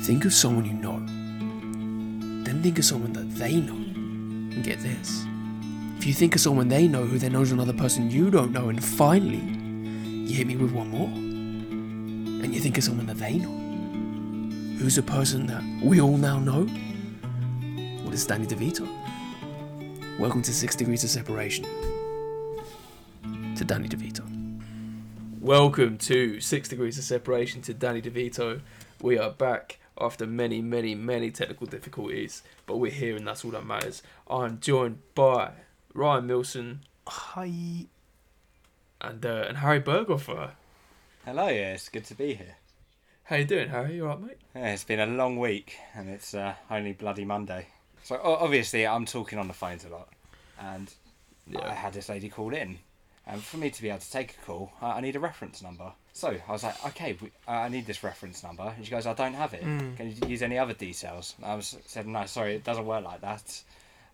Think of someone you know. Then think of someone that they know. And get this. If you think of someone they know who then knows another person you don't know, and finally, you hit me with one more. And you think of someone that they know. Who's a person that we all now know? Well, it's Danny DeVito. Welcome to 6 Degrees of Separation. To Danny DeVito. Welcome to 6 Degrees of Separation to Danny DeVito. We are back after many, many, many technical difficulties, but we're here and that's all that matters. I'm joined by Ryan Milson. Hi. And Harry Berghofer. Hello, yeah, it's good to be here. How you doing, Harry? You alright, mate? Yeah, it's been a long week and it's only bloody Monday. So obviously I'm talking on the phones a lot, and yeah. I had this lady call in. And for me to be able to take a call, I need a reference number. So I was like, okay, I need this reference number. And she goes, I don't have it. Can you use any other details? And I said, no, sorry, it doesn't work like that.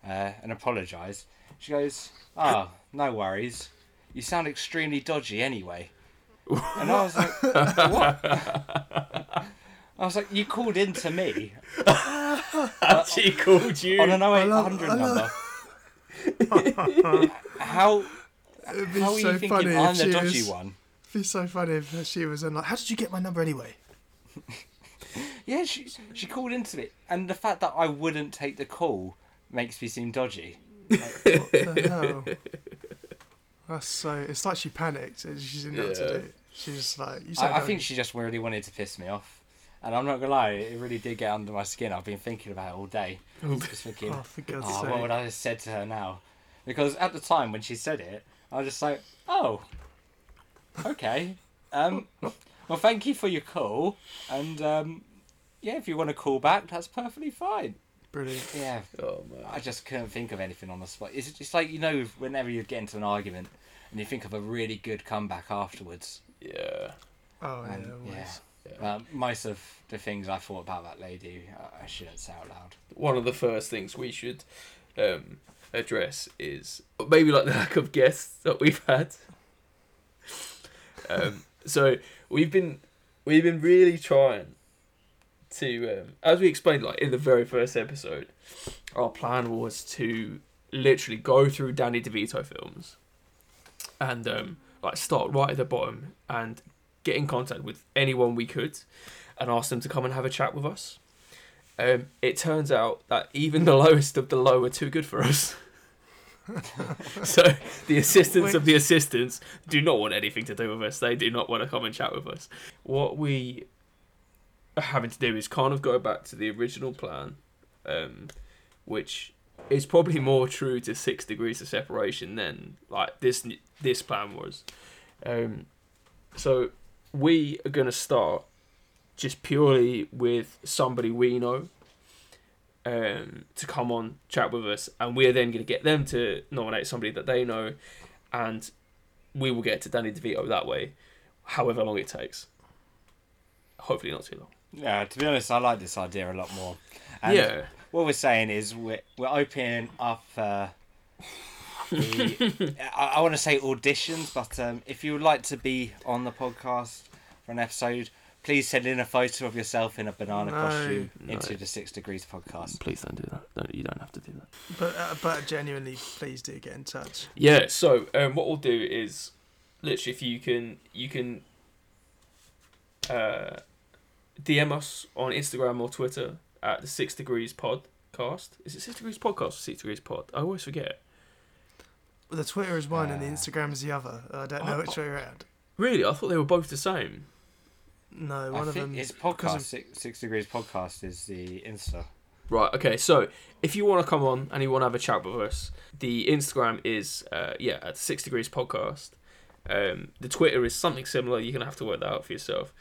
And apologised. She goes, oh, no worries. You sound extremely dodgy anyway. And I was like, what? I was like, you called in to me. She called you. On an 0800 number. How are you thinking I'm the dodgy one? It'd be so funny if she was in like, how did you get my number anyway? Yeah, she called into it, and the fact that I wouldn't take the call makes me seem dodgy. Like, what the hell? That's so. It's like she panicked and she didn't know what to do. She's just like, you I think she just really wanted to piss me off. And I'm not going to lie, it really did get under my skin. I've been thinking about it all day. Just thinking, what would I have said to her now? Because at the time when she said it, I was just like, oh, okay. Well, thank you for your call. And, yeah, if you want to call back, that's perfectly fine. Brilliant. Yeah. Oh, man. I just couldn't think of anything on the spot. It's just like, you know, whenever you get into an argument and you think of a really good comeback afterwards. Yeah. Oh, yeah, always. Yeah. Yeah. Most of the things I thought about that lady, I shouldn't say out loud. One of the first things we should address is maybe like the lack of guests that we've had. So we've been really trying to, as we explained like in the very first episode, our plan was to literally go through Danny DeVito films and like start right at the bottom and get in contact with anyone we could and ask them to come and have a chat with us. It turns out that even the lowest of the low are too good for us. So the assistants of the assistants do not want anything to do with us. They do not want to come and chat with us. What we are having to do is kind of go back to the original plan, which is probably more true to 6 Degrees of Separation than like this plan was. So we are going to start just purely with somebody we know to come on, chat with us, and we're then going to get them to nominate somebody that they know, and we will get to Danny DeVito that way, however long it takes. Hopefully not too long. Yeah, to be honest, I like this idea a lot more. And yeah. What we're saying is we're opening up... I want to say auditions, but if you would like to be on the podcast for an episode... Please send in a photo of yourself in a banana costume into the 6 Degrees podcast. Please don't do that. You don't have to do that. But genuinely, please do get in touch. Yeah. So what we'll do is, literally, if you can DM us on Instagram or Twitter at the 6 Degrees podcast. Is it 6 Degrees podcast or 6 Degrees pod? I always forget. Well, the Twitter is one and the Instagram is the other. I don't know which way around. Really, I thought they were both the same. No, one of them. It's podcast. 6 Degrees podcast is the Insta. Right. Okay. So if you want to come on and you want to have a chat with us, the Instagram is at 6 Degrees podcast. The Twitter is something similar. You're gonna have to work that out for yourself.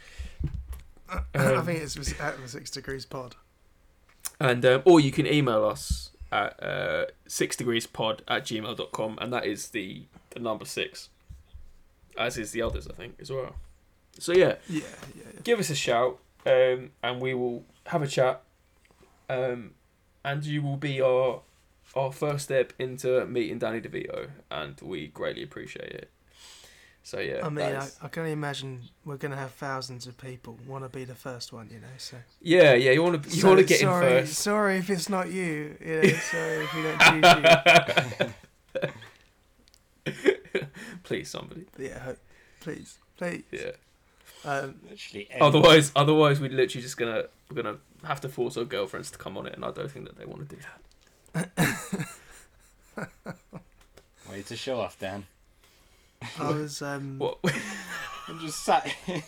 I think it's at the 6 Degrees pod. And or you can email us at 6degreespod@gmail.com, and that is the number 6, as is the others I think as well. So yeah, give us a shout, and we will have a chat, and you will be our first step into meeting Danny DeVito, and we greatly appreciate it. So yeah, I mean, I can only imagine we're going to have thousands of people want to be the first one, you know. So yeah, you want to get in first. Sorry if it's not you. You know, sorry if we don't choose you. Please, somebody. Yeah, please. Yeah. Otherwise, we're literally just we're gonna have to force our girlfriends to come on it, and I don't think that they want to do that. Way to show off, Dan. I was What? I'm just sat here.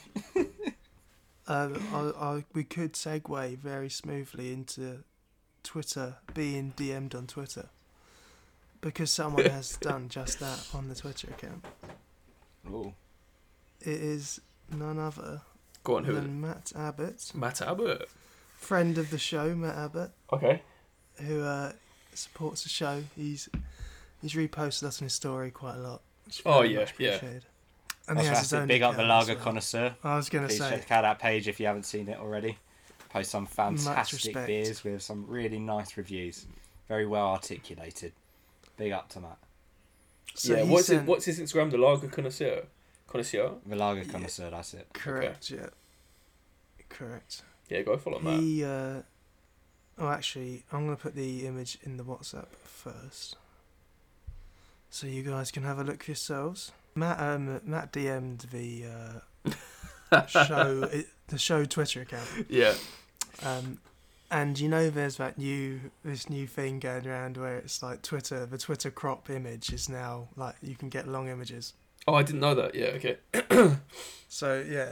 We could segue very smoothly into Twitter, being DM'd on Twitter, because someone has done just that on the Twitter account. Oh. It is none other than Matt Abbott. Matt Abbott, friend of the show, Matt Abbott. Okay. Who supports the show? He's reposted us on his story quite a lot. Oh yeah. And also he has to big up the Lager Connoisseur. I was going to say, check out that page if you haven't seen it already. Post some fantastic beers with some really nice reviews. Very well articulated. Big up to Matt. So yeah, what's his Instagram? The Lager Connoisseur. The Lager Connoisseur. Yeah. That's it. Correct. Okay. Yeah. Correct. Yeah, go follow Matt. Actually, I'm going to put the image in the WhatsApp first, so you guys can have a look yourselves. Matt DM'd the show Twitter account. Yeah. And you know, there's this new thing going around where it's like Twitter. The Twitter crop image is now like you can get long images. Oh, I didn't know that. Yeah. Okay. So yeah,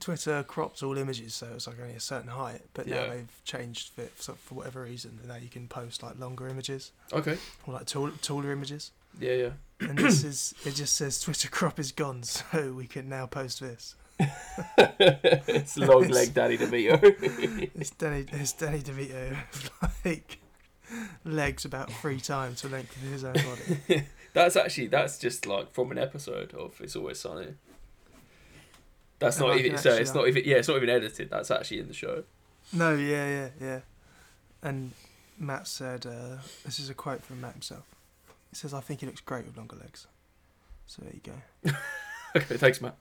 Twitter crops all images, so it's like only a certain height. But now they've changed it for whatever reason. And now you can post like longer images. Okay. Or like taller images. Yeah. And this is, it just says Twitter crop is gone, so we can now post this. It's long leg Danny DeVito. It's Danny DeVito with like legs about 3 times the length of his own body. That's just like from an episode of It's Always Sunny. That's not even so. It's not even edited. That's actually in the show. No. Yeah. And Matt said, "This is a quote from Matt himself." He says, "I think he looks great with longer legs." So there you go. Okay, thanks, Matt.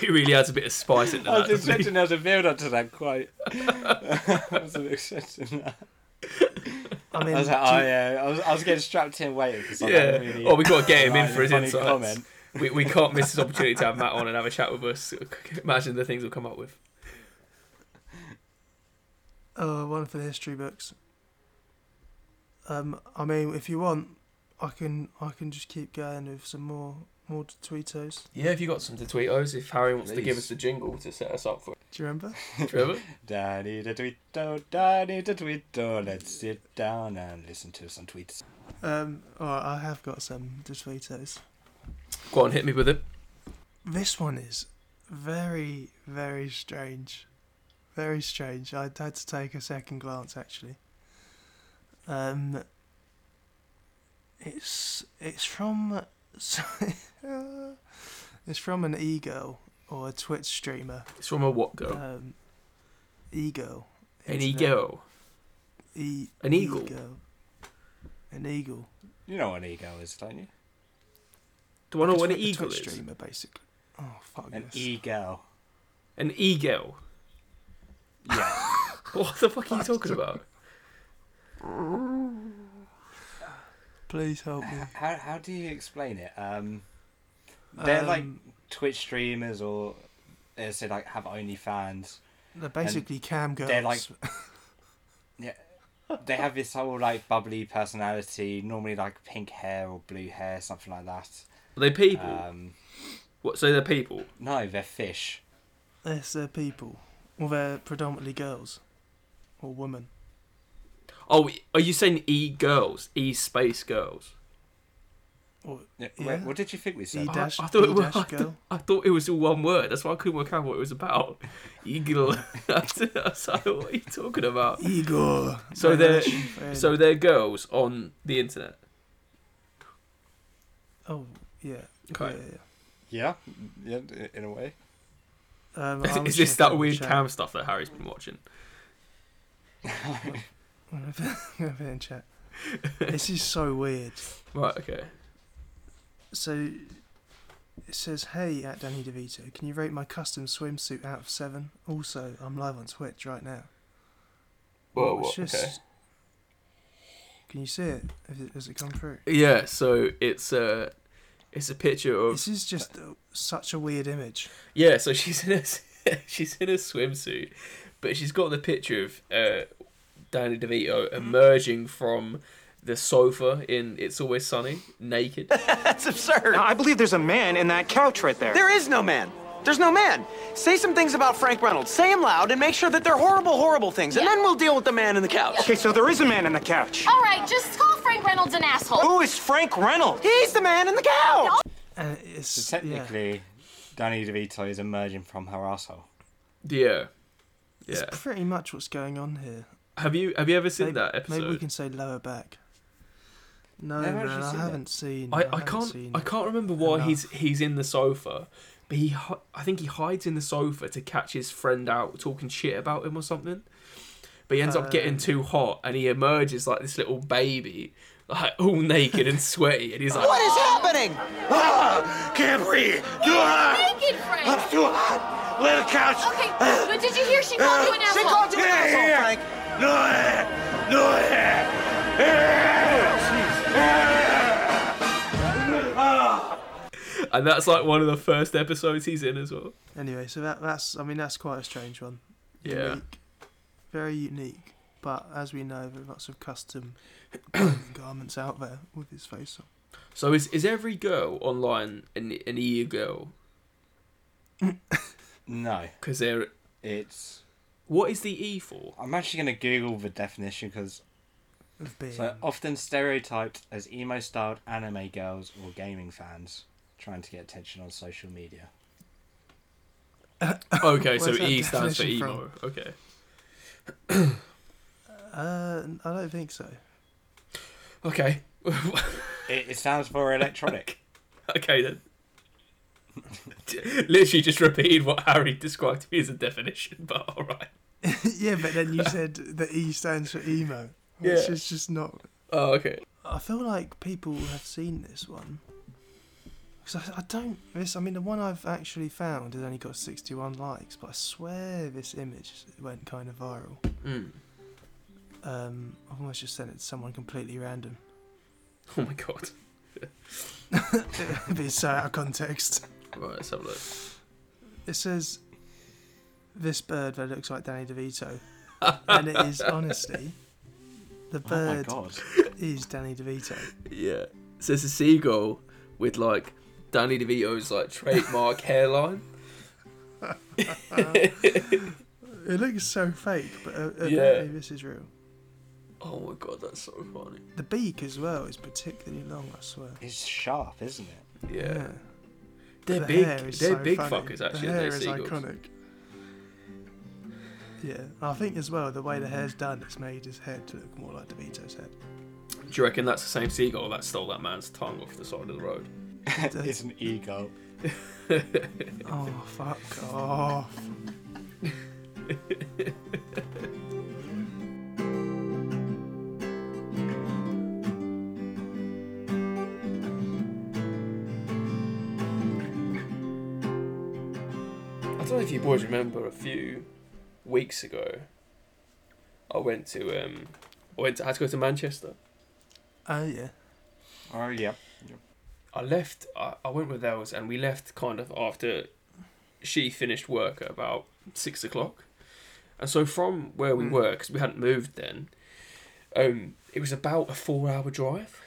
He really adds a bit of spice in that. I was expecting there to build up to that quote. I wasn't expecting that. I mean, I was getting strapped in waiting. Yeah. Really, we got to get him in for his insights. Comment. We can't miss this opportunity to have Matt on and have a chat with us. Imagine the things we'll come up with. One for the history books. I mean, if you want, I can just keep going with some more Tweetos. Yeah, if you got some Tweetos, if Harry wants to give us the jingle to set us up for it. Do you remember? Danny the Tweeto, Danny the Tweeto, let's sit down and listen to some tweets. Alright, I have got some Tweetos. Go on, hit me with it. This one is very, very strange. Very strange. I had to take a second glance, actually. It's from an e-girl or a Twitch streamer. It's from a what girl? E-girl. An e-girl. An eagle. E-girl. An eagle. You know what an e-girl is, don't you? Do I know what an e-girl is? Streamer, basically. Oh, fuck. An e-girl. An e-girl. Yeah. What the fuck are you talking about? Please help me. How do you explain it? They're like Twitch streamers, or they say like have OnlyFans. They're basically cam girls. They're like, yeah, they have this whole like bubbly personality. Normally like pink hair or blue hair, something like that. Are they people? What? So they're people? No, they're fish. Yes, they're people. Well, they're predominantly girls or women. Oh, are you saying e-girls? E-space girls? Or, yeah. What did you think we said? I thought it was all one word. That's why I couldn't work out what it was about. Eagle. That's like, what are you talking about? Eagle. So they're girls on the internet. Oh, yeah. Okay. Yeah, in a way. Is this that weird cam stuff that Harry's been watching? I'm going to put it in chat. This is so weird. Right, okay. So it says, "Hey, at Danny DeVito, can you rate my custom swimsuit out of 7? Also, I'm live on Twitch right now." Whoa, what? Just... Okay. Can you see it? Has it come through? Yeah, so it's a picture of... This is just such a weird image. Yeah, so she's in a swimsuit, but she's got the picture of Danny DeVito emerging from the sofa in It's Always Sunny, naked. That's absurd. Now, I believe there's a man in that couch right there. There is no man. There's no man. Say some things about Frank Reynolds. Say them loud and make sure that they're horrible, horrible things. Yeah. And then we'll deal with the man in the couch. Okay, so there is a man in the couch. All right, just call Frank Reynolds an asshole. Who is Frank Reynolds? He's the man in the couch. And it's, so technically, yeah. Danny DeVito is emerging from her asshole. Yeah. It's pretty much what's going on here. Have you ever seen that episode? Maybe we can say lower back. No, man, I haven't seen. I can't remember why he's in the sofa, but I think he hides in the sofa to catch his friend out talking shit about him or something. But he ends up getting too hot, and he emerges like this little baby, like all naked and sweaty, and he's like, "What is happening? Ah, can't breathe. Naked, Frank. I'm too hot. Let the couch." Okay, but did you hear she called you an asshole? She called you an asshole, Frank. No. And that's like one of the first episodes he's in as well. Anyway, so that's quite a strange one. Yeah. Unique, very unique. But as we know, there are lots of custom garments out there with his face on. So is every girl online an EU girl? No, because it's what is the E for? I'm actually going to Google the definition because. So often stereotyped as emo-styled anime girls or gaming fans trying to get attention on social media. Okay, so E stands for emo. From? Okay. I don't think so. Okay. It stands for electronic. Okay then. Literally just repeated what Harry described to me as a definition, but all right. Yeah, but then you said that E stands for emo. Which is just not... Oh, okay. I feel like people have seen this one. Because I don't... This, I mean, the one I've actually found has only got 61 likes, but I swear this image went kind of viral. Mm. I've almost just sent it to someone completely random. Oh, my God. It'd be so out of context. Right, let's have a look. It says, "This bird that looks like Danny DeVito." And it is, honestly... The bird is Danny DeVito. Yeah. So it's a seagull with like Danny DeVito's like trademark hairline. It looks so fake, but apparently this is real. Oh my God, that's so funny. The beak as well is particularly long, I swear. It's sharp, isn't it? Yeah. They're big. They're so big funny. Fuckers actually. The hair is seagulls. Iconic. Yeah, I think as well, the way the hair's done, it's made his head to look more like DeVito's head. Do you reckon that's the same seagull that stole that man's tongue off the side of the road? It's an eagle. Oh, fuck off. I don't know if you boys remember a few... weeks ago, I had to go to Manchester. Oh yeah. I went with Els and we left kind of after she finished work at about 6 o'clock, and so from where we were, because we hadn't moved then, it was about a 4-hour drive,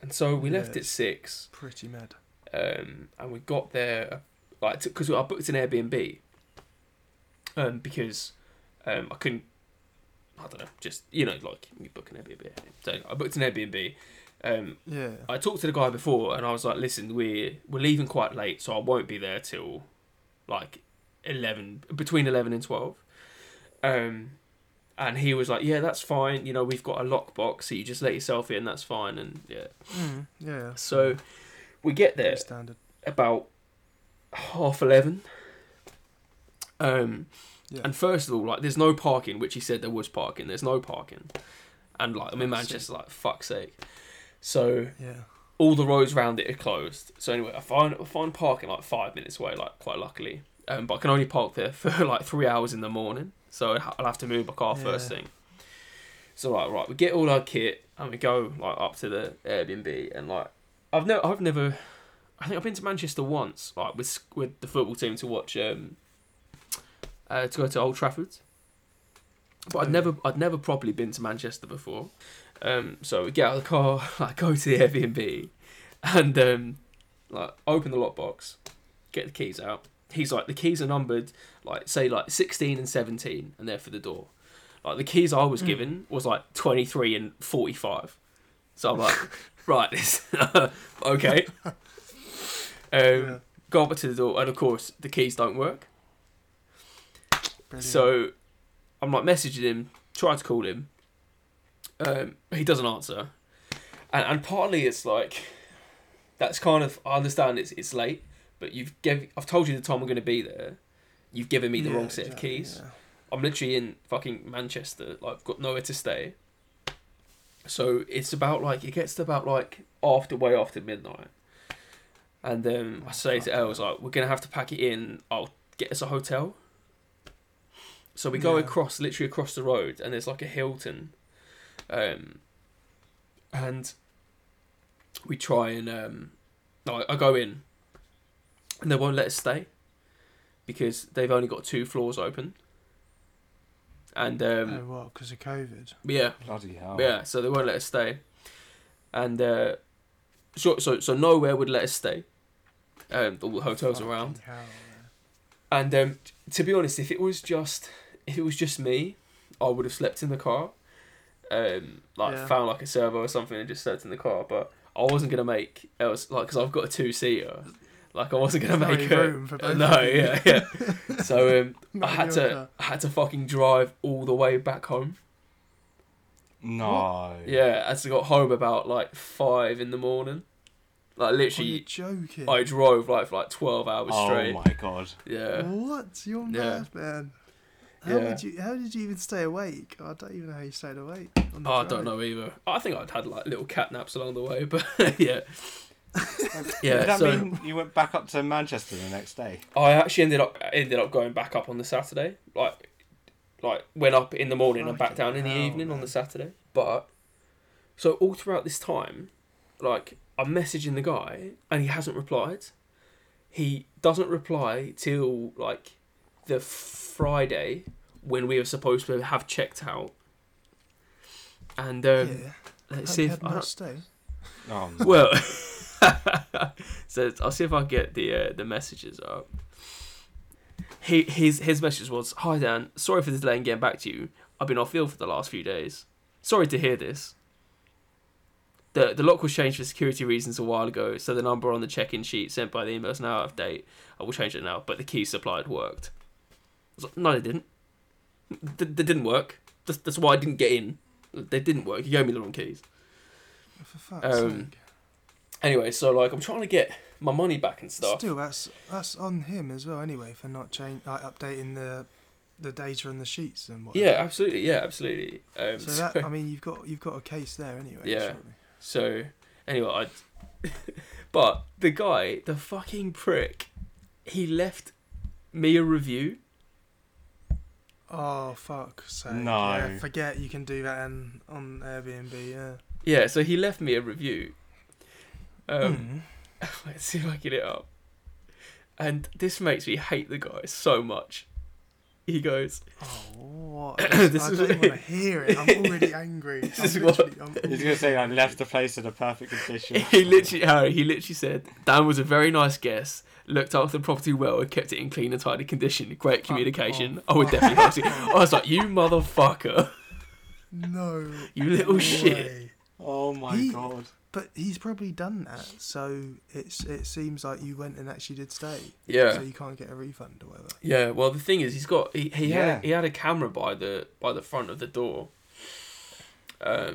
and so we left at 6. Pretty mad. And we got there like because I booked an Airbnb. Because I couldn't, I don't know, just, you know, like, you book an Airbnb. So I booked an Airbnb. I talked to the guy before, and I was like, "Listen, we're leaving quite late, so I won't be there till, like, 11, between 11 and 12. And he was like, "Yeah, that's fine. You know, we've got a lockbox, so you just let yourself in, that's fine." And, yeah. Mm, yeah. So we get there about 11:30. And first of all, like, there's no parking, which he said there was parking. There's no parking, and like I'm in Manchester, like fuck's sake. So all the roads around it are closed. So anyway, I find parking like 5 minutes away, like quite luckily. But I can only park there for like 3 hours in the morning. So I'll have to move my car first thing. So like, right, we get all our kit and we go like up to the Airbnb, and like I've never, I think I've been to Manchester once, like with the football team to watch to go to Old Trafford. But I'd never properly been to Manchester before. So we get out of the car, like go to the Airbnb, and like open the lockbox, get the keys out. He's like, the keys are numbered, like say like 16 and 17, and they're for the door. Like the keys I was given was like 23 and 45. So I'm like, right, okay. Go up to the door, and of course the keys don't work. Brilliant. So I'm like messaging him, trying to call him. He doesn't answer, and partly it's like, that's kind of, I understand it's late, but I've told you the time we're going to be there. You've given me the wrong set of keys. Yeah. I'm literally in fucking Manchester. Like, I've got nowhere to stay. So it's about like, it gets to about like way after midnight, and then I say to Els, like, we're gonna have to pack it in. I'll get us a hotel. So we go across the road, and there's like a Hilton, and we try and I go in, and they won't let us stay because they've only got 2 floors open. And because of COVID. Yeah. Bloody hell. Yeah, so they won't let us stay, and so nowhere would let us stay. All the hotels bloody around. Hell, yeah. And to be honest, if it was just me, I would have slept in the car. Found like a servo or something and just slept in the car. But I wasn't gonna make else, like, because I've got a 2-seater. Like, I wasn't gonna make her. No, yeah. So I had to fucking drive all the way back home. No. What? Yeah, as I got home about like 5 a.m. Like, literally, are you joking? I drove like for like 12 hours straight. Oh my god. Yeah. What? You're mad, man. How did you even stay awake? I don't even know how you stayed awake. I don't know either. I think I'd had like little cat naps along the way, but yeah. Yeah, did that mean you went back up to Manchester the next day? I actually ended up going back up on the Saturday. Like went up in the morning and back down in the evening, man, on the Saturday. But so all throughout this time, like, I'm messaging the guy and he hasn't replied. He doesn't reply till like the Friday when we were supposed to have checked out. And let's see if I stay. Oh, no. Well. So I'll see if I get the messages up. His message was, "Hi Dan, sorry for the delay in getting back to you. I've been off ill for the last few days. Sorry to hear this. The lock was changed for security reasons a while ago, so the number on the check-in sheet sent by the email is now out of date. I will change it now, but the key supplied worked." I was like, "No, they didn't. They didn't work. That's why I didn't get in. They didn't work. You gave me the wrong keys." For fuck's sake. Anyway, so like, I'm trying to get my money back and stuff. Still, that's on him as well. Anyway, for not updating the data and the sheets and whatnot. Yeah, absolutely. I mean, you've got a case there anyway. Yeah. Surely. So anyway, but the guy, the fucking prick, he left me a review. Oh fuck! So no, forget you can do that on Airbnb. Yeah. Yeah. So he left me a review. Let's see if I get it up. And this makes me hate the guy so much. He goes, "Oh, what? I don't want to hear it. I'm already angry." He's going to say, "I left the place in a perfect condition." He literally said, "Dan was a very nice guest, looked after the property well and kept it in clean and tidy condition. Great communication. I would definitely help you." I was like, "You motherfucker. No. You little shit." Oh my god. But he's probably done that, so it seems like you went and actually did stay. Yeah. So you can't get a refund or whatever. Yeah. Well, the thing is, he had a camera by the front of the door. But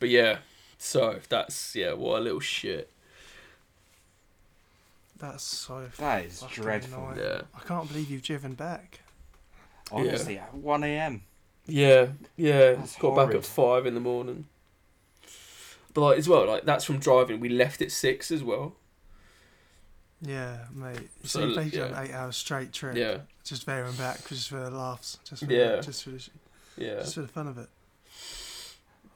yeah, so that's what a little shit. That's so. That is dreadful. Annoying. Yeah. I can't believe you've driven back. Honestly, at 1 a.m. Yeah. Got horrid. Back at 5 a.m. But like as well, like that's from driving. We left at 6 as well. Yeah, mate. So you basically an 8 hour straight trip. Yeah. Just there and back, just for the laughs. Just for the fun of it.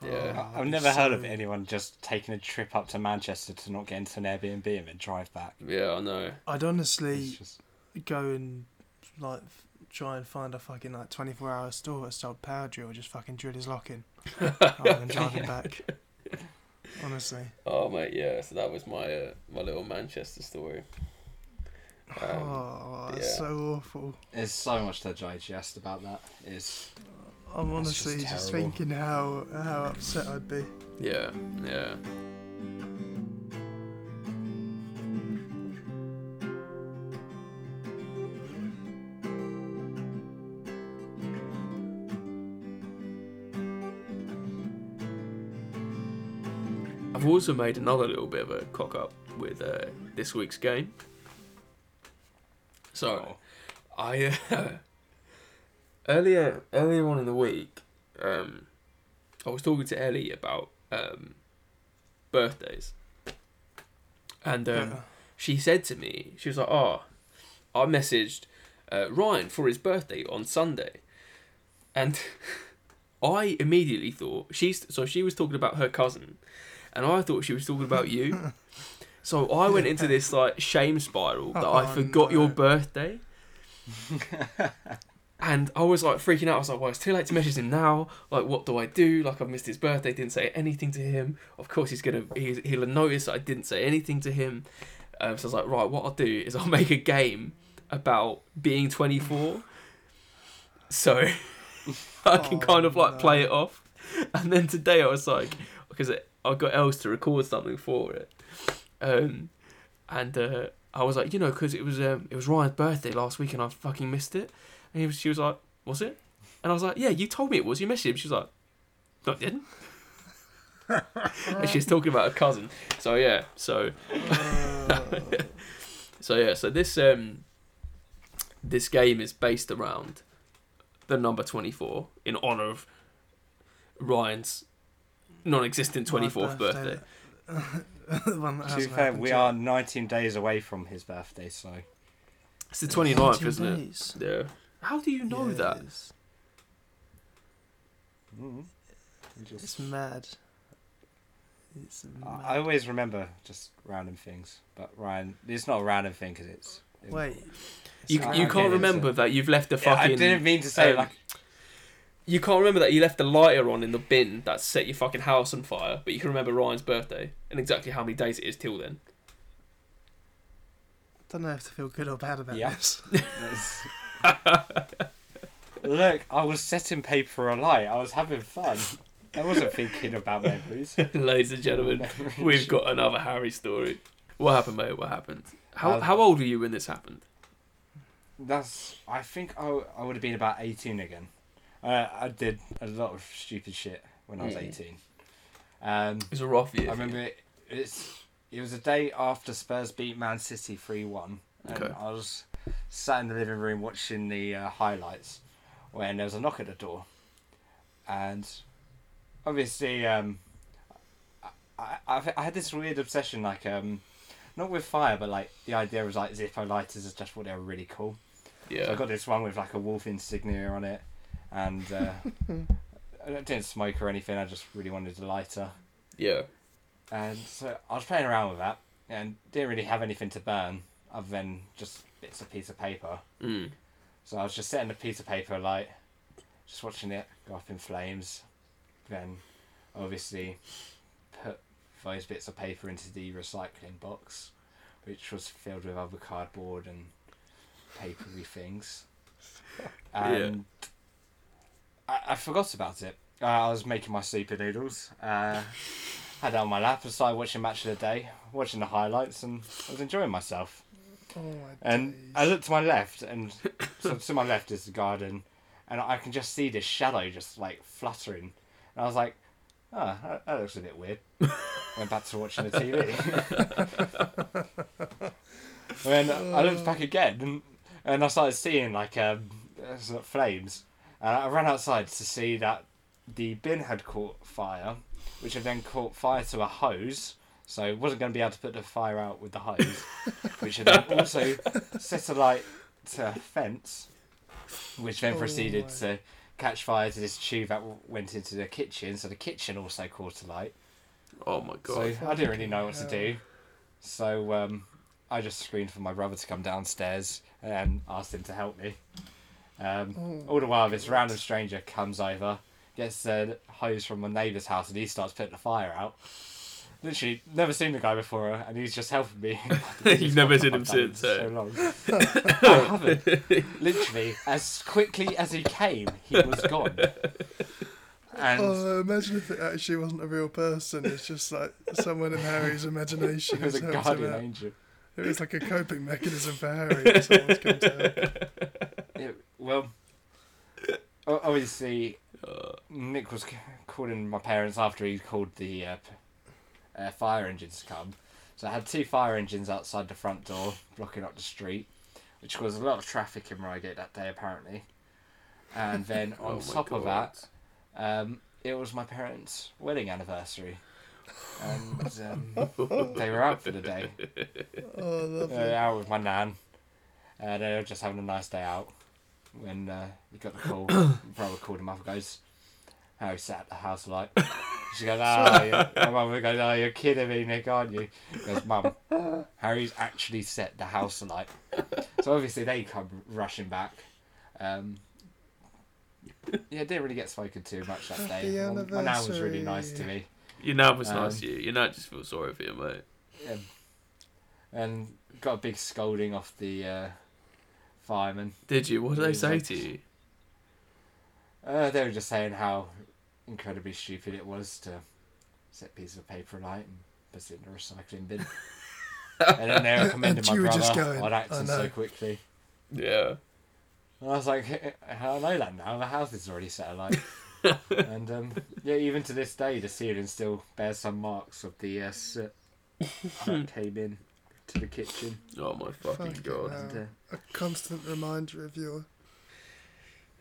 Yeah. Oh, I've never heard of anyone just taking a trip up to Manchester to not get into an Airbnb and then drive back. Yeah, I know. I'd honestly go and like try and find a fucking like 24-hour store that sold power drill, just fucking drill his lock in rather than driving back. Honestly. Oh mate, yeah. So that was my my little Manchester story. That's so awful. There's so much to digest about that. I'm honestly just thinking how upset I'd be. Yeah, yeah. I've also made another little bit of a cock up with this week's game. So, I... Earlier on in the week, I was talking to Ellie about birthdays, and she said to me, she was like, "Oh, I messaged Ryan for his birthday on Sunday," and I immediately thought she was talking about her cousin, and I thought she was talking about you. So I went into this like shame spiral that I forgot your birthday. And I was like freaking out. I was like, well, it's too late to message him now. Like, what do I do? Like, I've missed his birthday. Didn't say anything to him. Of course, he'll notice I didn't say anything to him. So I was like, right, what I'll do is I'll make a game about being 24. So I can play it off. And then today I was like, because I got Els to record something for it. I was like, because it was Ryan's birthday last week and I fucking missed it. And she was like, "Was it?" And I was like, "Yeah, you told me it was. You messaged him." She was like, "No, I didn't." And she's talking about her cousin. So yeah, so this this game is based around the number 24 in honor of Ryan's non-existent 24th birthday. To be fair, we are 19 days away from his birthday, so it's the 29th, isn't days. It? Yeah. How do you know that? It's mad. I always remember just random things, but Ryan, it's not a random thing because it's. Wait, you can't remember that you've left the fucking. I didn't mean to say like. You can't remember that you left the lighter on in the bin that set your fucking house on fire, but you can remember Ryan's birthday and exactly how many days it is till then. I don't know if to feel good or bad about this. Look, I was setting paper alight. I was having fun. I wasn't thinking about memories. Ladies and gentlemen, we've got another Harry story. What happened, mate? What happened? How old were you when this happened? I think I would have been about 18 again. I did a lot of stupid shit when I was 18. It was a rough year. I remember it was a day after Spurs beat Man City 3-1. Okay. And I was sat in the living room watching the highlights when there was a knock at the door. And obviously, I had this weird obsession, like, not with fire, but like the idea was like Zippo lighters is just what they were really cool. Yeah. So I got this one with like a wolf insignia on it. And I didn't smoke or anything. I just really wanted a lighter. Yeah. And so I was playing around with that and didn't really have anything to burn other than just bits of piece of paper. Mm. So I was just setting a piece of paper alight, just watching it go up in flames. Then obviously put those bits of paper into the recycling box, which was filled with other cardboard and papery things. And I forgot about it. I was making my super noodles. Had it on my lap, decided watching Match of the Day, watching the highlights, and I was enjoying myself. Oh my and days. I looked to my left, and so to my left is the garden, and I can just see this shadow just like fluttering. And I was like, "Oh, that looks a bit weird." Went back to watching the TV. When I looked back again, and I started seeing like flames. And I ran outside to see that the bin had caught fire. which have then caught fire to a hose. So I wasn't going to be able to put the fire out with the hose, which had then also set alight to a fence, which then proceeded to catch fire to this tube that went into the kitchen. So the kitchen also caught alight. Oh my God. So I didn't really know what to do. So I just screamed for my brother to come downstairs and asked him to help me. All the while, this random stranger comes over, gets the hose from my neighbour's house, and he starts putting the fire out. Literally, never seen the guy before, and he's just helping me. You've never seen him since. So long. I haven't. Literally, as quickly as he came, he was gone. And imagine if it actually wasn't a real person. It's just like someone in Harry's imagination. It was a guardian angel. It was like a coping mechanism for Harry. Someone's come to help. Well, obviously, Nick was calling my parents after he called the fire engines to come. So I had two fire engines outside the front door, blocking up the street, which caused a lot of traffic in Reigate that day, apparently. And then on top of that, it was my parents' wedding anniversary, and they were out for the day. Oh, lovely! Out with my nan, and they were just having a nice day out. When we got the call, brother called him up and goes, "Harry sat at the house alight." She goes, my mum goes, "Oh, you're kidding me, Nick, aren't you?" He goes, "Mum, Harry's actually set the house alight." So obviously they come rushing back. Yeah, didn't really get spoken to much that day. My nan was really nice to me. Your nan was nice to you. Your nan just feels sorry for you, mate. Yeah. And got a big scolding off the fireman. Did you? What did they say to you? They were just saying how incredibly stupid it was to set pieces of paper alight and put it in the recycling bin. And then they were commending my brother on acting so quickly. Yeah. And I was like, I know that now. The house is already set alight. And yeah, even to this day, the ceiling still bears some marks of the soot that came in to the kitchen. Oh my fucking God! And, a constant reminder of your.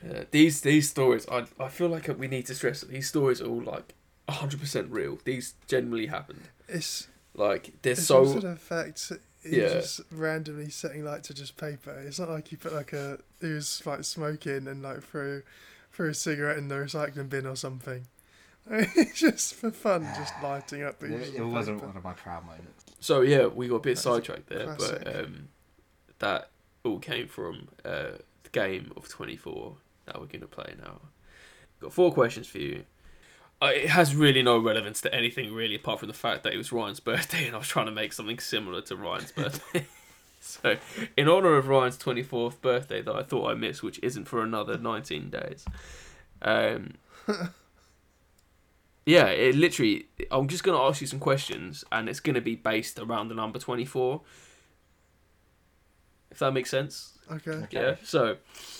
Yeah, these stories, I feel like we need to stress that these stories are all like 100% real. These generally happened. It's like there's so. Also the fact. He was just randomly setting light to just paper. It's not like he put like a... He was like smoking and like threw a cigarette in the recycling bin or something. Just for fun, just lighting up. It wasn't one of my proud moments. So yeah, we got a bit sidetracked there, classic. But that all came from the game of 24 that we're going to play now. Got 4 questions for you. It has really no relevance to anything, really, apart from the fact that it was Ryan's birthday and I was trying to make something similar to Ryan's birthday. So, in honour of Ryan's 24th birthday that I thought I missed, which isn't for another 19 days. Yeah, it literally... I'm just going to ask you some questions and it's going to be based around the number 24. If that makes sense. Okay. Yeah, so...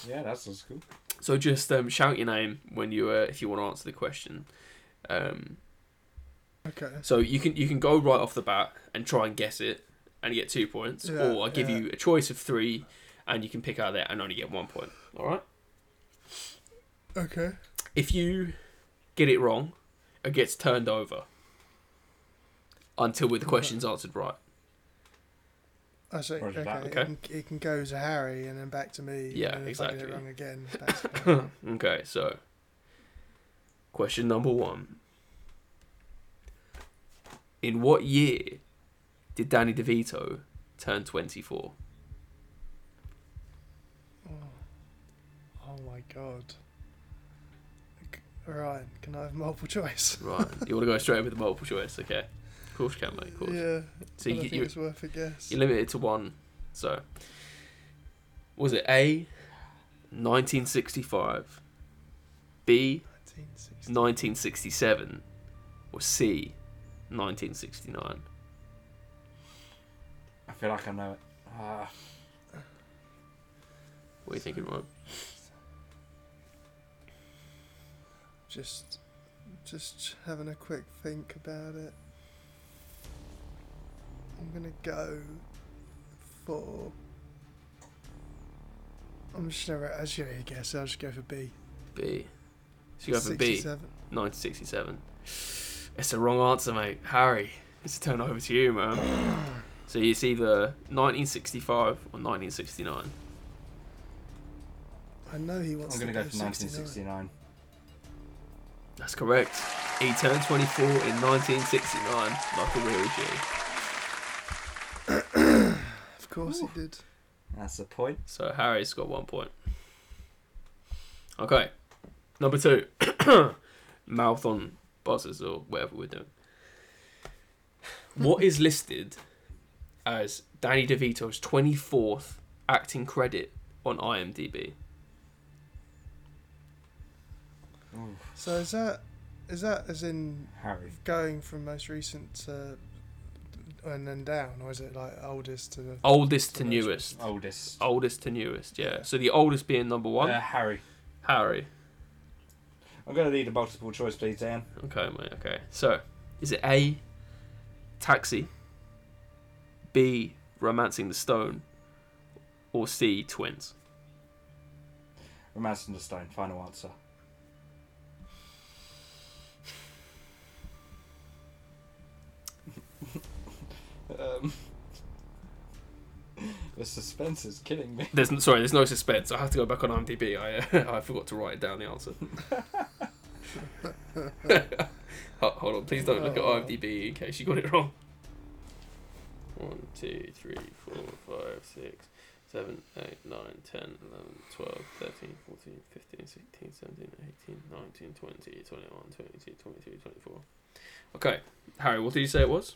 Yeah, that sounds cool. So just shout your name when you if you want to answer the question. Okay. So you can go right off the bat and try and guess it and get 2 points, or I'll give you a choice of 3, and you can pick out of that and only get 1 point. All right. Okay. If you get it wrong, it gets turned over until the question's answered right. I see. Okay. It can go to Harry and then back to me. Yeah, and exactly. If I get it wrong again, back to me. Okay, so question number 1: in what year did Danny DeVito turn 24? Oh my God! Right, can I have multiple choice? Right, you want to go straight with the multiple choice? Okay. Of course you can, mate, of course. Yeah, so I think it's worth a guess. You're limited to 1. So, was it A, 1965, B, 1967, or C, 1969? I feel like I know it. What are you thinking, Rob? Just having a quick think about it. I'm going to go for... I'm just going to guess. I'll just go for B. So you go for B, 1967. It's the wrong answer, mate. Harry, it's a turn over to you, man. So it's either 1965 or 1969. I know he wants to go for 1969. That's correct. He turned 24 in 1969, like a real G. Of course he did. That's a point. So Harry's got 1 point. Okay. Number two. Mouth on buzzers or whatever we're doing. What is listed as Danny DeVito's 24th acting credit on IMDb? So is that as in Harry going from most recent to and then down, or is it like oldest to newest? Oldest to newest, yeah. So the oldest being number one. Harry. I'm gonna need a multiple choice, please, Dan. Okay, mate. Okay. So is it A, Taxi, B, Romancing the Stone, or C, Twins? Romancing the Stone. Final answer. The suspense is killing me. There's no suspense. I have to go back on IMDb. I forgot to write down the answer. Hold on, please don't look at IMDb in case you got it wrong. 1, 2, 3, 4, 5, 6, 7, 8, 9, 10, 11, 12, 13, 14, 15, 16, 17, 18, 19, 20, 21, 22, 23, 24. Okay, Harry, what did you say it was?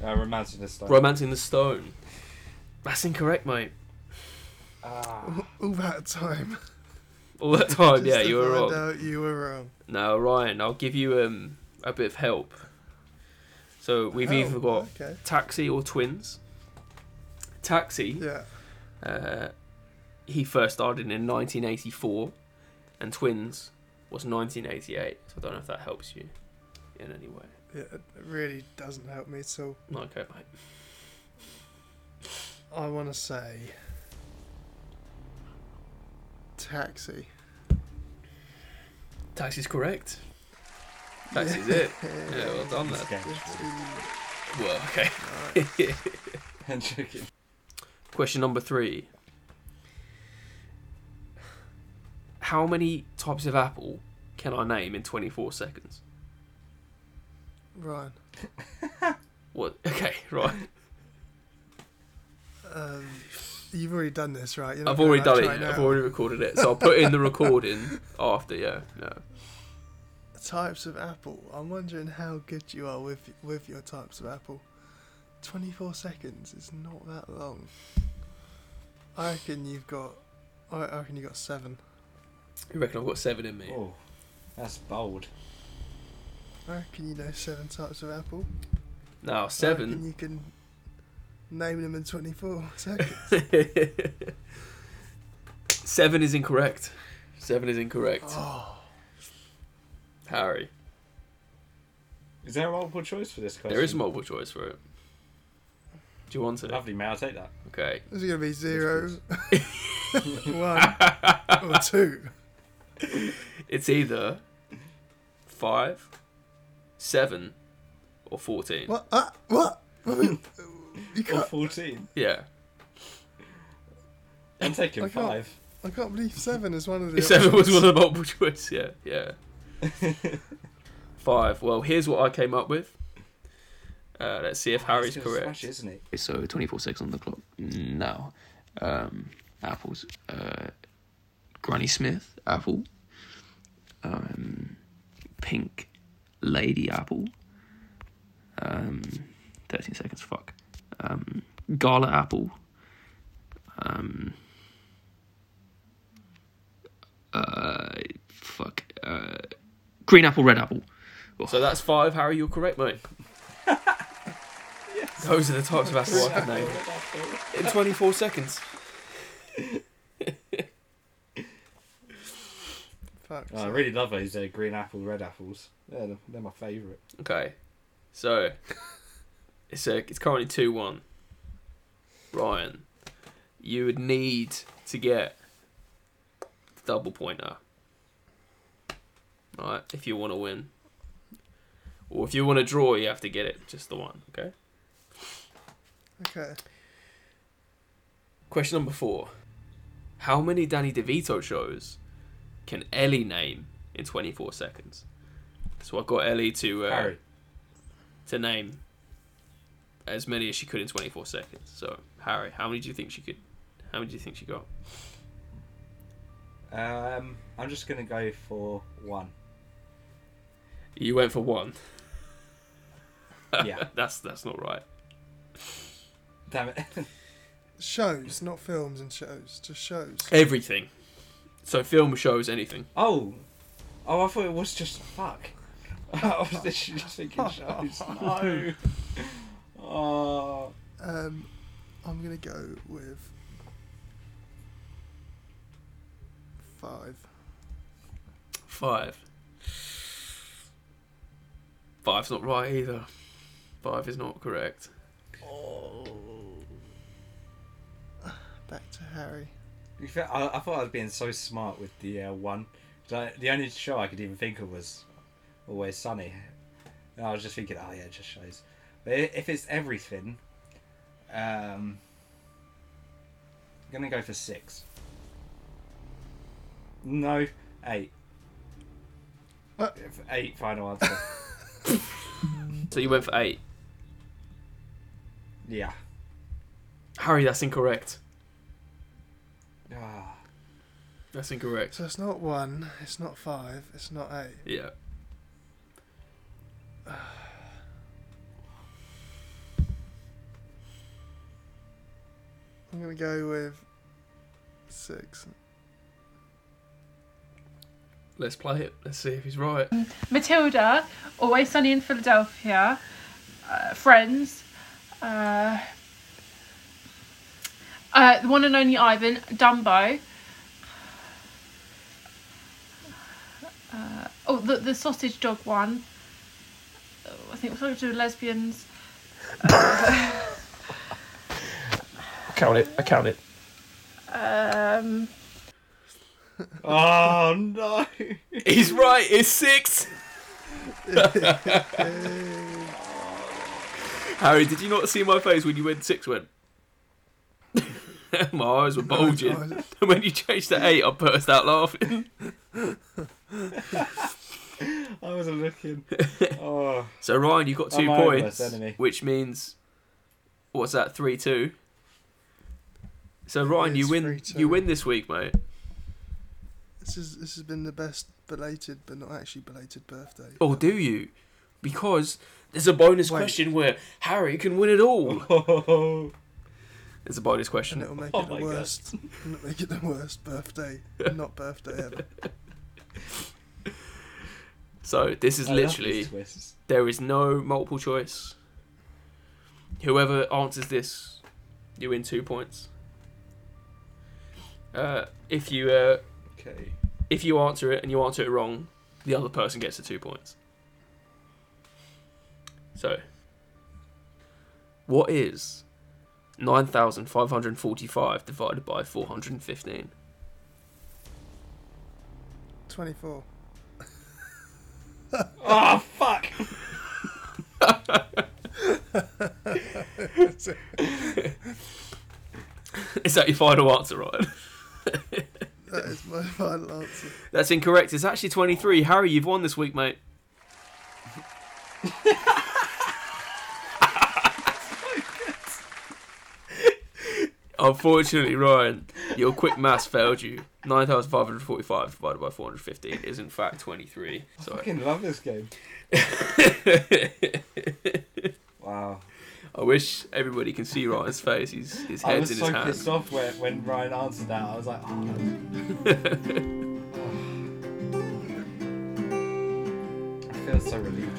Romancing the Stone. Romancing the Stone. That's incorrect, mate. All that time. All that time, yeah, you were wrong. You were wrong. Now, Ryan, I'll give you a bit of help. So we've either got Taxi or Twins. Taxi. Yeah. He first started in 1984, and Twins was 1988. So I don't know if that helps you in any way. It really doesn't help me at all. Okay, mate. I want to say Taxi. Taxi's correct. Taxi's it. Yeah, well done there. Well, okay. I'm joking. Question number three. How many types of apple can I name in 24 seconds? Ryan. What? Okay, Ryan. You've already done this, right? I've already done it. I've already recorded it. So I'll put in the recording after, yeah. No. Types of apple. I'm wondering how good you are with your types of apple. 24 seconds is not that long. I reckon you've got 7. You reckon I've got 7 in me? Oh, that's bold. I reckon you know 7 types of apple. No, 7. I reckon you can name them in 24 seconds. 7 is incorrect. 7 is incorrect. Oh. Harry. Is there a multiple choice for this question? There is a multiple choice for it. Do you want it? Lovely, mate. I'll take that. Okay. Is it going to be 0, 1, or 2? It's either 5, 7, or 14. What? What? You can't. Or 14? Yeah. I'm taking 5. I can't believe 7 is one of the. 7 was one of the multiple choice. Yeah, yeah. 5. Well, here's what I came up with. Let's see if Harry's correct. Smash, isn't it? So 24 seconds on the clock now. Apples. Granny Smith apple. Pink lady apple. 13 seconds, fuck. Gala apple. Fuck. Green apple, red apple. Oh. So that's 5, Harry, you're correct, mate. Yes. Those are the types of apple I can name. In 24 seconds. I really love those green apple, red apples. They're my favourite. Okay, so it's currently 2-1. Ryan, you would need to get the double pointer, right? If you want to win. Or if you want to draw, you have to get it. Just the one, okay? Okay. Question number 4. How many Danny DeVito shows can Ellie name in 24 seconds? So I got Ellie to name as many as she could in 24 seconds. So, Harry, how many do you think she could... How many do you think she got? I'm just going to go for 1. You went for 1? Yeah. That's not right. Damn it. Shows, not films and shows. Just shows. Everything. So film, shows, anything. Oh, I thought it was just... Fuck. I was literally just thinking shows. No. Oh. I'm going to go with... 5. 5's not right either. 5 is not correct. Oh. Back to Harry. I thought I was being so smart with the 1. The only show I could even think of was Always Sunny. And I was just thinking, oh yeah, it just shows. But if it's everything, I'm going to go for 6. No, 8. What? 8, final answer. So you went for 8? Yeah. Harry, that's incorrect. Ah. That's incorrect. So it's not 1, it's not 5, it's not 8. Yeah. I'm going to go with 6. Let's play it. Let's see if he's right. Matilda, Always Sunny in Philadelphia, Friends, The One and Only Ivan, Dumbo. The Sausage Dog one. I think we're talking to lesbians. I count it. Oh no! He's right. It's 6. Harry, did you not see my face when you went 6? My eyes were bulging, and when you changed to 8, I burst out laughing. I wasn't looking. Oh. So Ryan, you got 2 points, which means what's that? 3-2. So Ryan, you win. 3-2. You win this week, mate. This has been the best belated, but not actually belated, birthday. Oh, do you? Because there's a bonus question where Harry can win it all. Oh. There's a bonus question. And it'll make it the worst. It'll make it the worst birthday, not birthday ever. So this is literally there is no multiple choice. Whoever answers this, you win 2 points. If you answer it and you answer it wrong, the other person gets the 2 points. So, what is 9,545 divided by 415? 24. Oh, fuck! Is that your final answer, Ryan? That is my final answer. That's incorrect. It's actually 23. Harry, you've won this week, mate. Unfortunately, Ryan, your quick maths failed you. 9,545 divided by 415 is in fact 23. So I fucking love this game. Wow. I wish everybody can see Ryan's face. His head's in his hands. I was so pissed off when Ryan answered that. I was like, oh. I feel so relieved.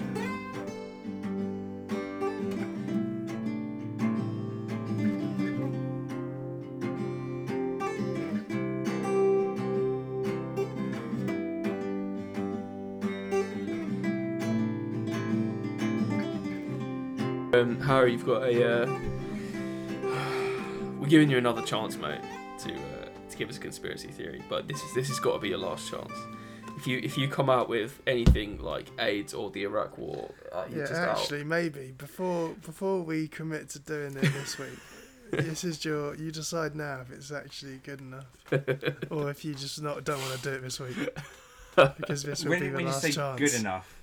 Harry, you've got a. We're giving you another chance, mate, to give us a conspiracy theory, but this has got to be your last chance. If you come out with anything like AIDS or the Iraq War, you're just out. Actually, maybe before we commit to doing it this week, this is your. You decide now if it's actually good enough, or if you just don't want to do it this week, because this will be the last chance. When you say good enough,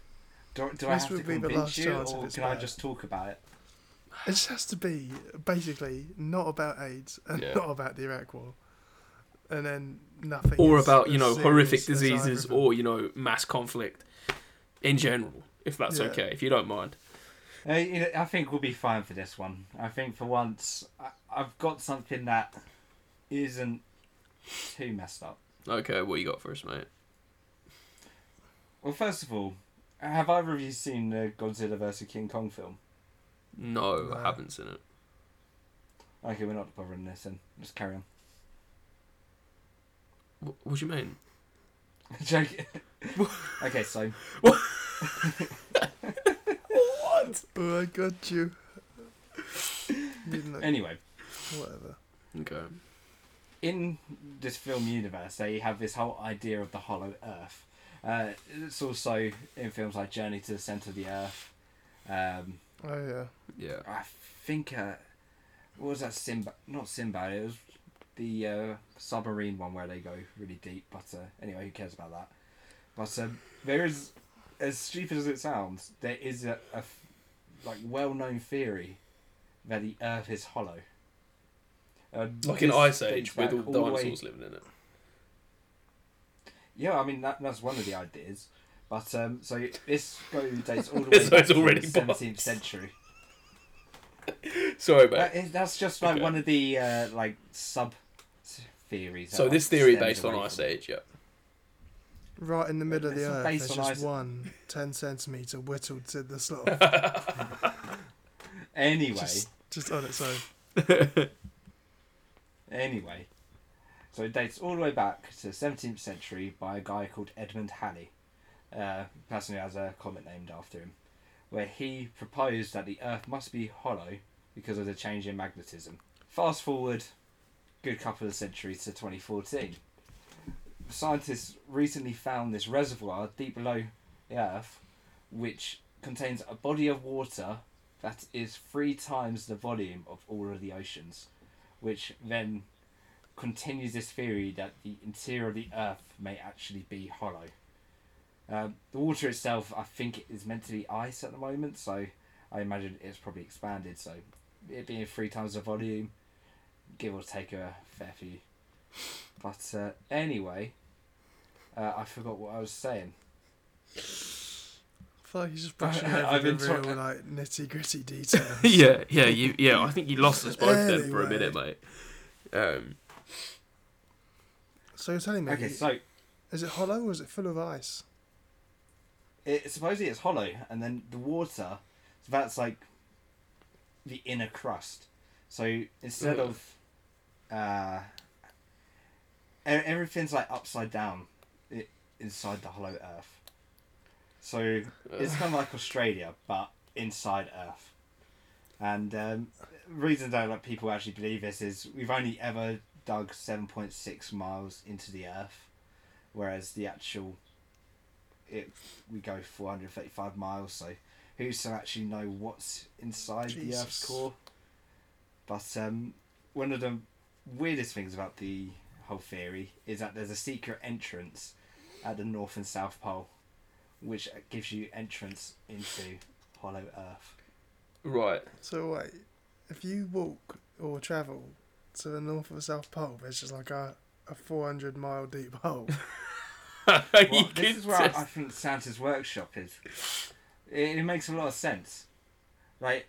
do I have to convince you, or can I just talk about it? It just has to be basically not about AIDS and not about the Iraq War. And then nothing. Or about, horrific diseases or, mass conflict in general, if that's okay, if you don't mind. I think we'll be fine for this one. I think for once, I've got something that isn't too messed up. Okay, what you got for us, mate? Well, first of all, have either of you seen the Godzilla vs. King Kong film? No, I haven't seen it. Okay, we're not bothering this then. Just carry on. What do you mean? Joking. Okay, so. What? What? Oh, I got you. Anyway. Whatever. Okay. In this film universe, they have this whole idea of the hollow earth. It's also in films like Journey to the Centre of the Earth. Oh, yeah. I think, what was that? Simba? Not Simba, it was the submarine one where they go really deep. But anyway, who cares about that? But there is, as stupid as it sounds, there is a well-known theory that the Earth is hollow. Like an Ice Age with all dinosaurs living in it. Yeah, I mean, that's one of the ideas. But, so this dates all the way back to the 17th century. Sorry, mate. That's just, like, one of the, sub-theories. So this theory based on Ice Age, yeah. Right in the middle of the Earth, there's just one 10-centimetre whittled to the sort of... Anyway. Just on its own. Anyway. So it dates all the way back to the 17th century by a guy called Edmund Halley. Person who has a comet named after him, where he proposed that the Earth must be hollow because of the change in magnetism. Fast forward a good couple of centuries to 2014. Scientists recently found this reservoir deep below the Earth, which contains a body of water that is 3 times the volume of all of the oceans, which then continues this theory that the interior of the Earth may actually be hollow. The water itself, I think, is meant to be ice at the moment, so I imagine it's probably expanded. So it being 3 times the volume, give or take a fair few. But anyway, I forgot what I was saying. I feel like he's just brushing over the real nitty gritty details. Yeah. I think you lost us both then for a minute, mate. So you're telling me? Okay, so is it hollow or is it full of ice? Supposedly it's hollow, and then the water, so that's like the inner crust. So instead of everything's like upside down inside the hollow Earth. So it's kind of like Australia, but inside Earth. And the reason that people actually believe this is we've only ever dug 7.6 miles into the Earth, whereas the actual... we go 435 miles, so who's to actually know what's inside the Earth's core? But one of the weirdest things about the whole theory is that there's a secret entrance at the North and South Pole, which gives you entrance into hollow Earth. Right. So wait, if you walk or travel to the North or the South Pole, there's just like a 400 mile deep hole. Well, this is where I think Santa's Workshop is. It makes a lot of sense. Like,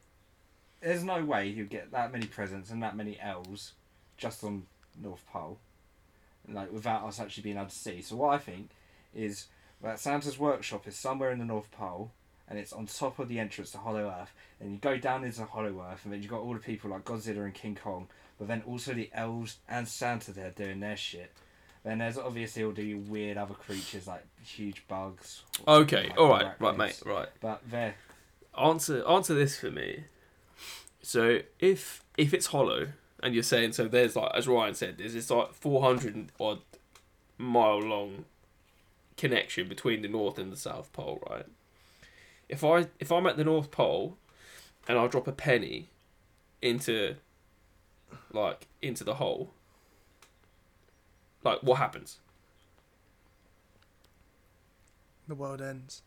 there's no way you get that many presents and that many elves just on North Pole, like without us actually being able to see. So what I think is that Santa's Workshop is somewhere in the North Pole, and it's on top of the entrance to Hollow Earth, and you go down into Hollow Earth, and then you've got all the people like Godzilla and King Kong, but then also the elves and Santa there doing their shit. Then there's obviously all the weird other creatures like huge bugs. Okay, like right, mate. But there. Answer this for me. So if it's hollow and you're saying so, there's like as Ryan said, there's this like 400 odd mile long connection between the North and the South Pole, right? If I'm at the North Pole and I drop a penny into the hole, like, what happens? The world ends.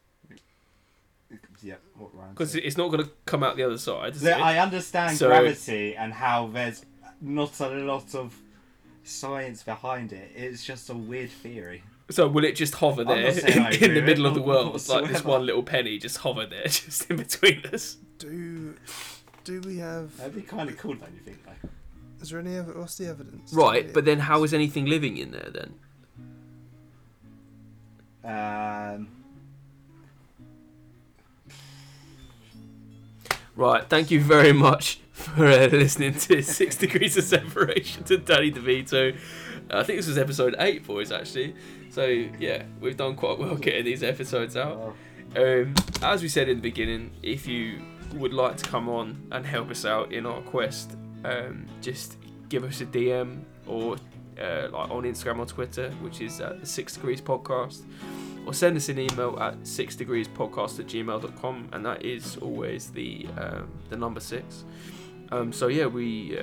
Yeah, what Ryan said. Because it's not going to come out the other side. Is it? I understand gravity and how there's not a lot of science behind it. It's just a weird theory. So will it just hover there in the middle of the world? Whatsoever. Like this one little penny just hover there, just in between us. Do we have... That'd be kind of cool, don't you think? Like, is there any other... What's the evidence? Right, but then how is anything living in there then? Right, thank you very much for listening to 6 Degrees of Separation to Danny DeVito. I think this was episode 8, boys, actually. So, yeah, we've done quite well getting these episodes out. As we said in the beginning, if you would like to come on and help us out in our quest, just give us a DM or like on Instagram or Twitter, which is at the 6 Degrees Podcast, or send us an email at 6degreespodcast@gmail.com, and that is always the number 6. So yeah, we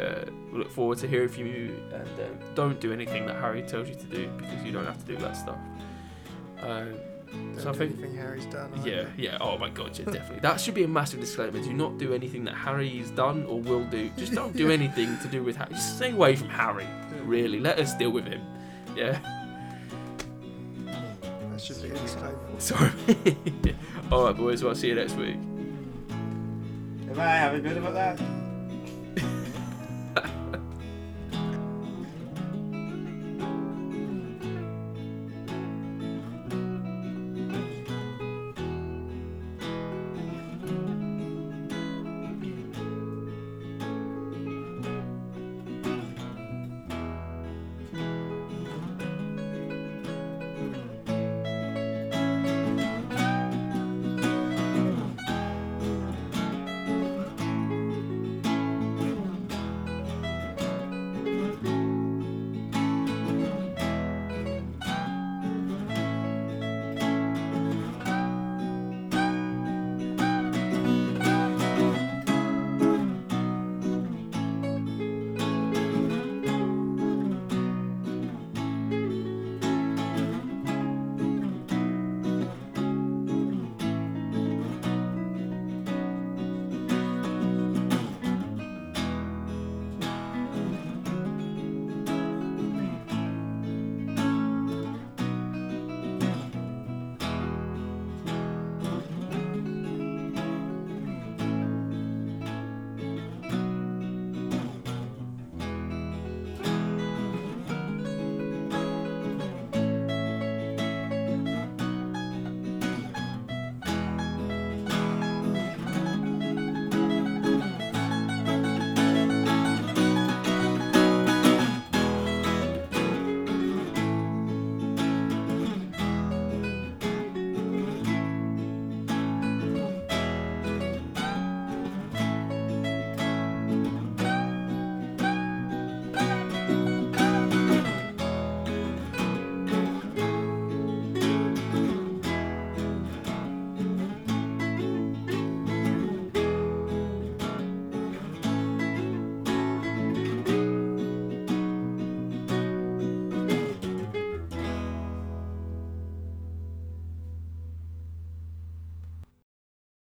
look forward to hearing from you, and don't do anything that Harry tells you to do, because you don't have to do that stuff. So I think anything Harry's done. Yeah. Oh my God, yeah, definitely. That should be a massive disclaimer. Do not do anything that Harry's done or will do. Just don't do anything to do with Harry. Just stay away from Harry. Yeah. Really, let us deal with him. Yeah. That should be a disclaimer. Sorry. All right, boys. Well, I'll see you next week. Am I having good about that?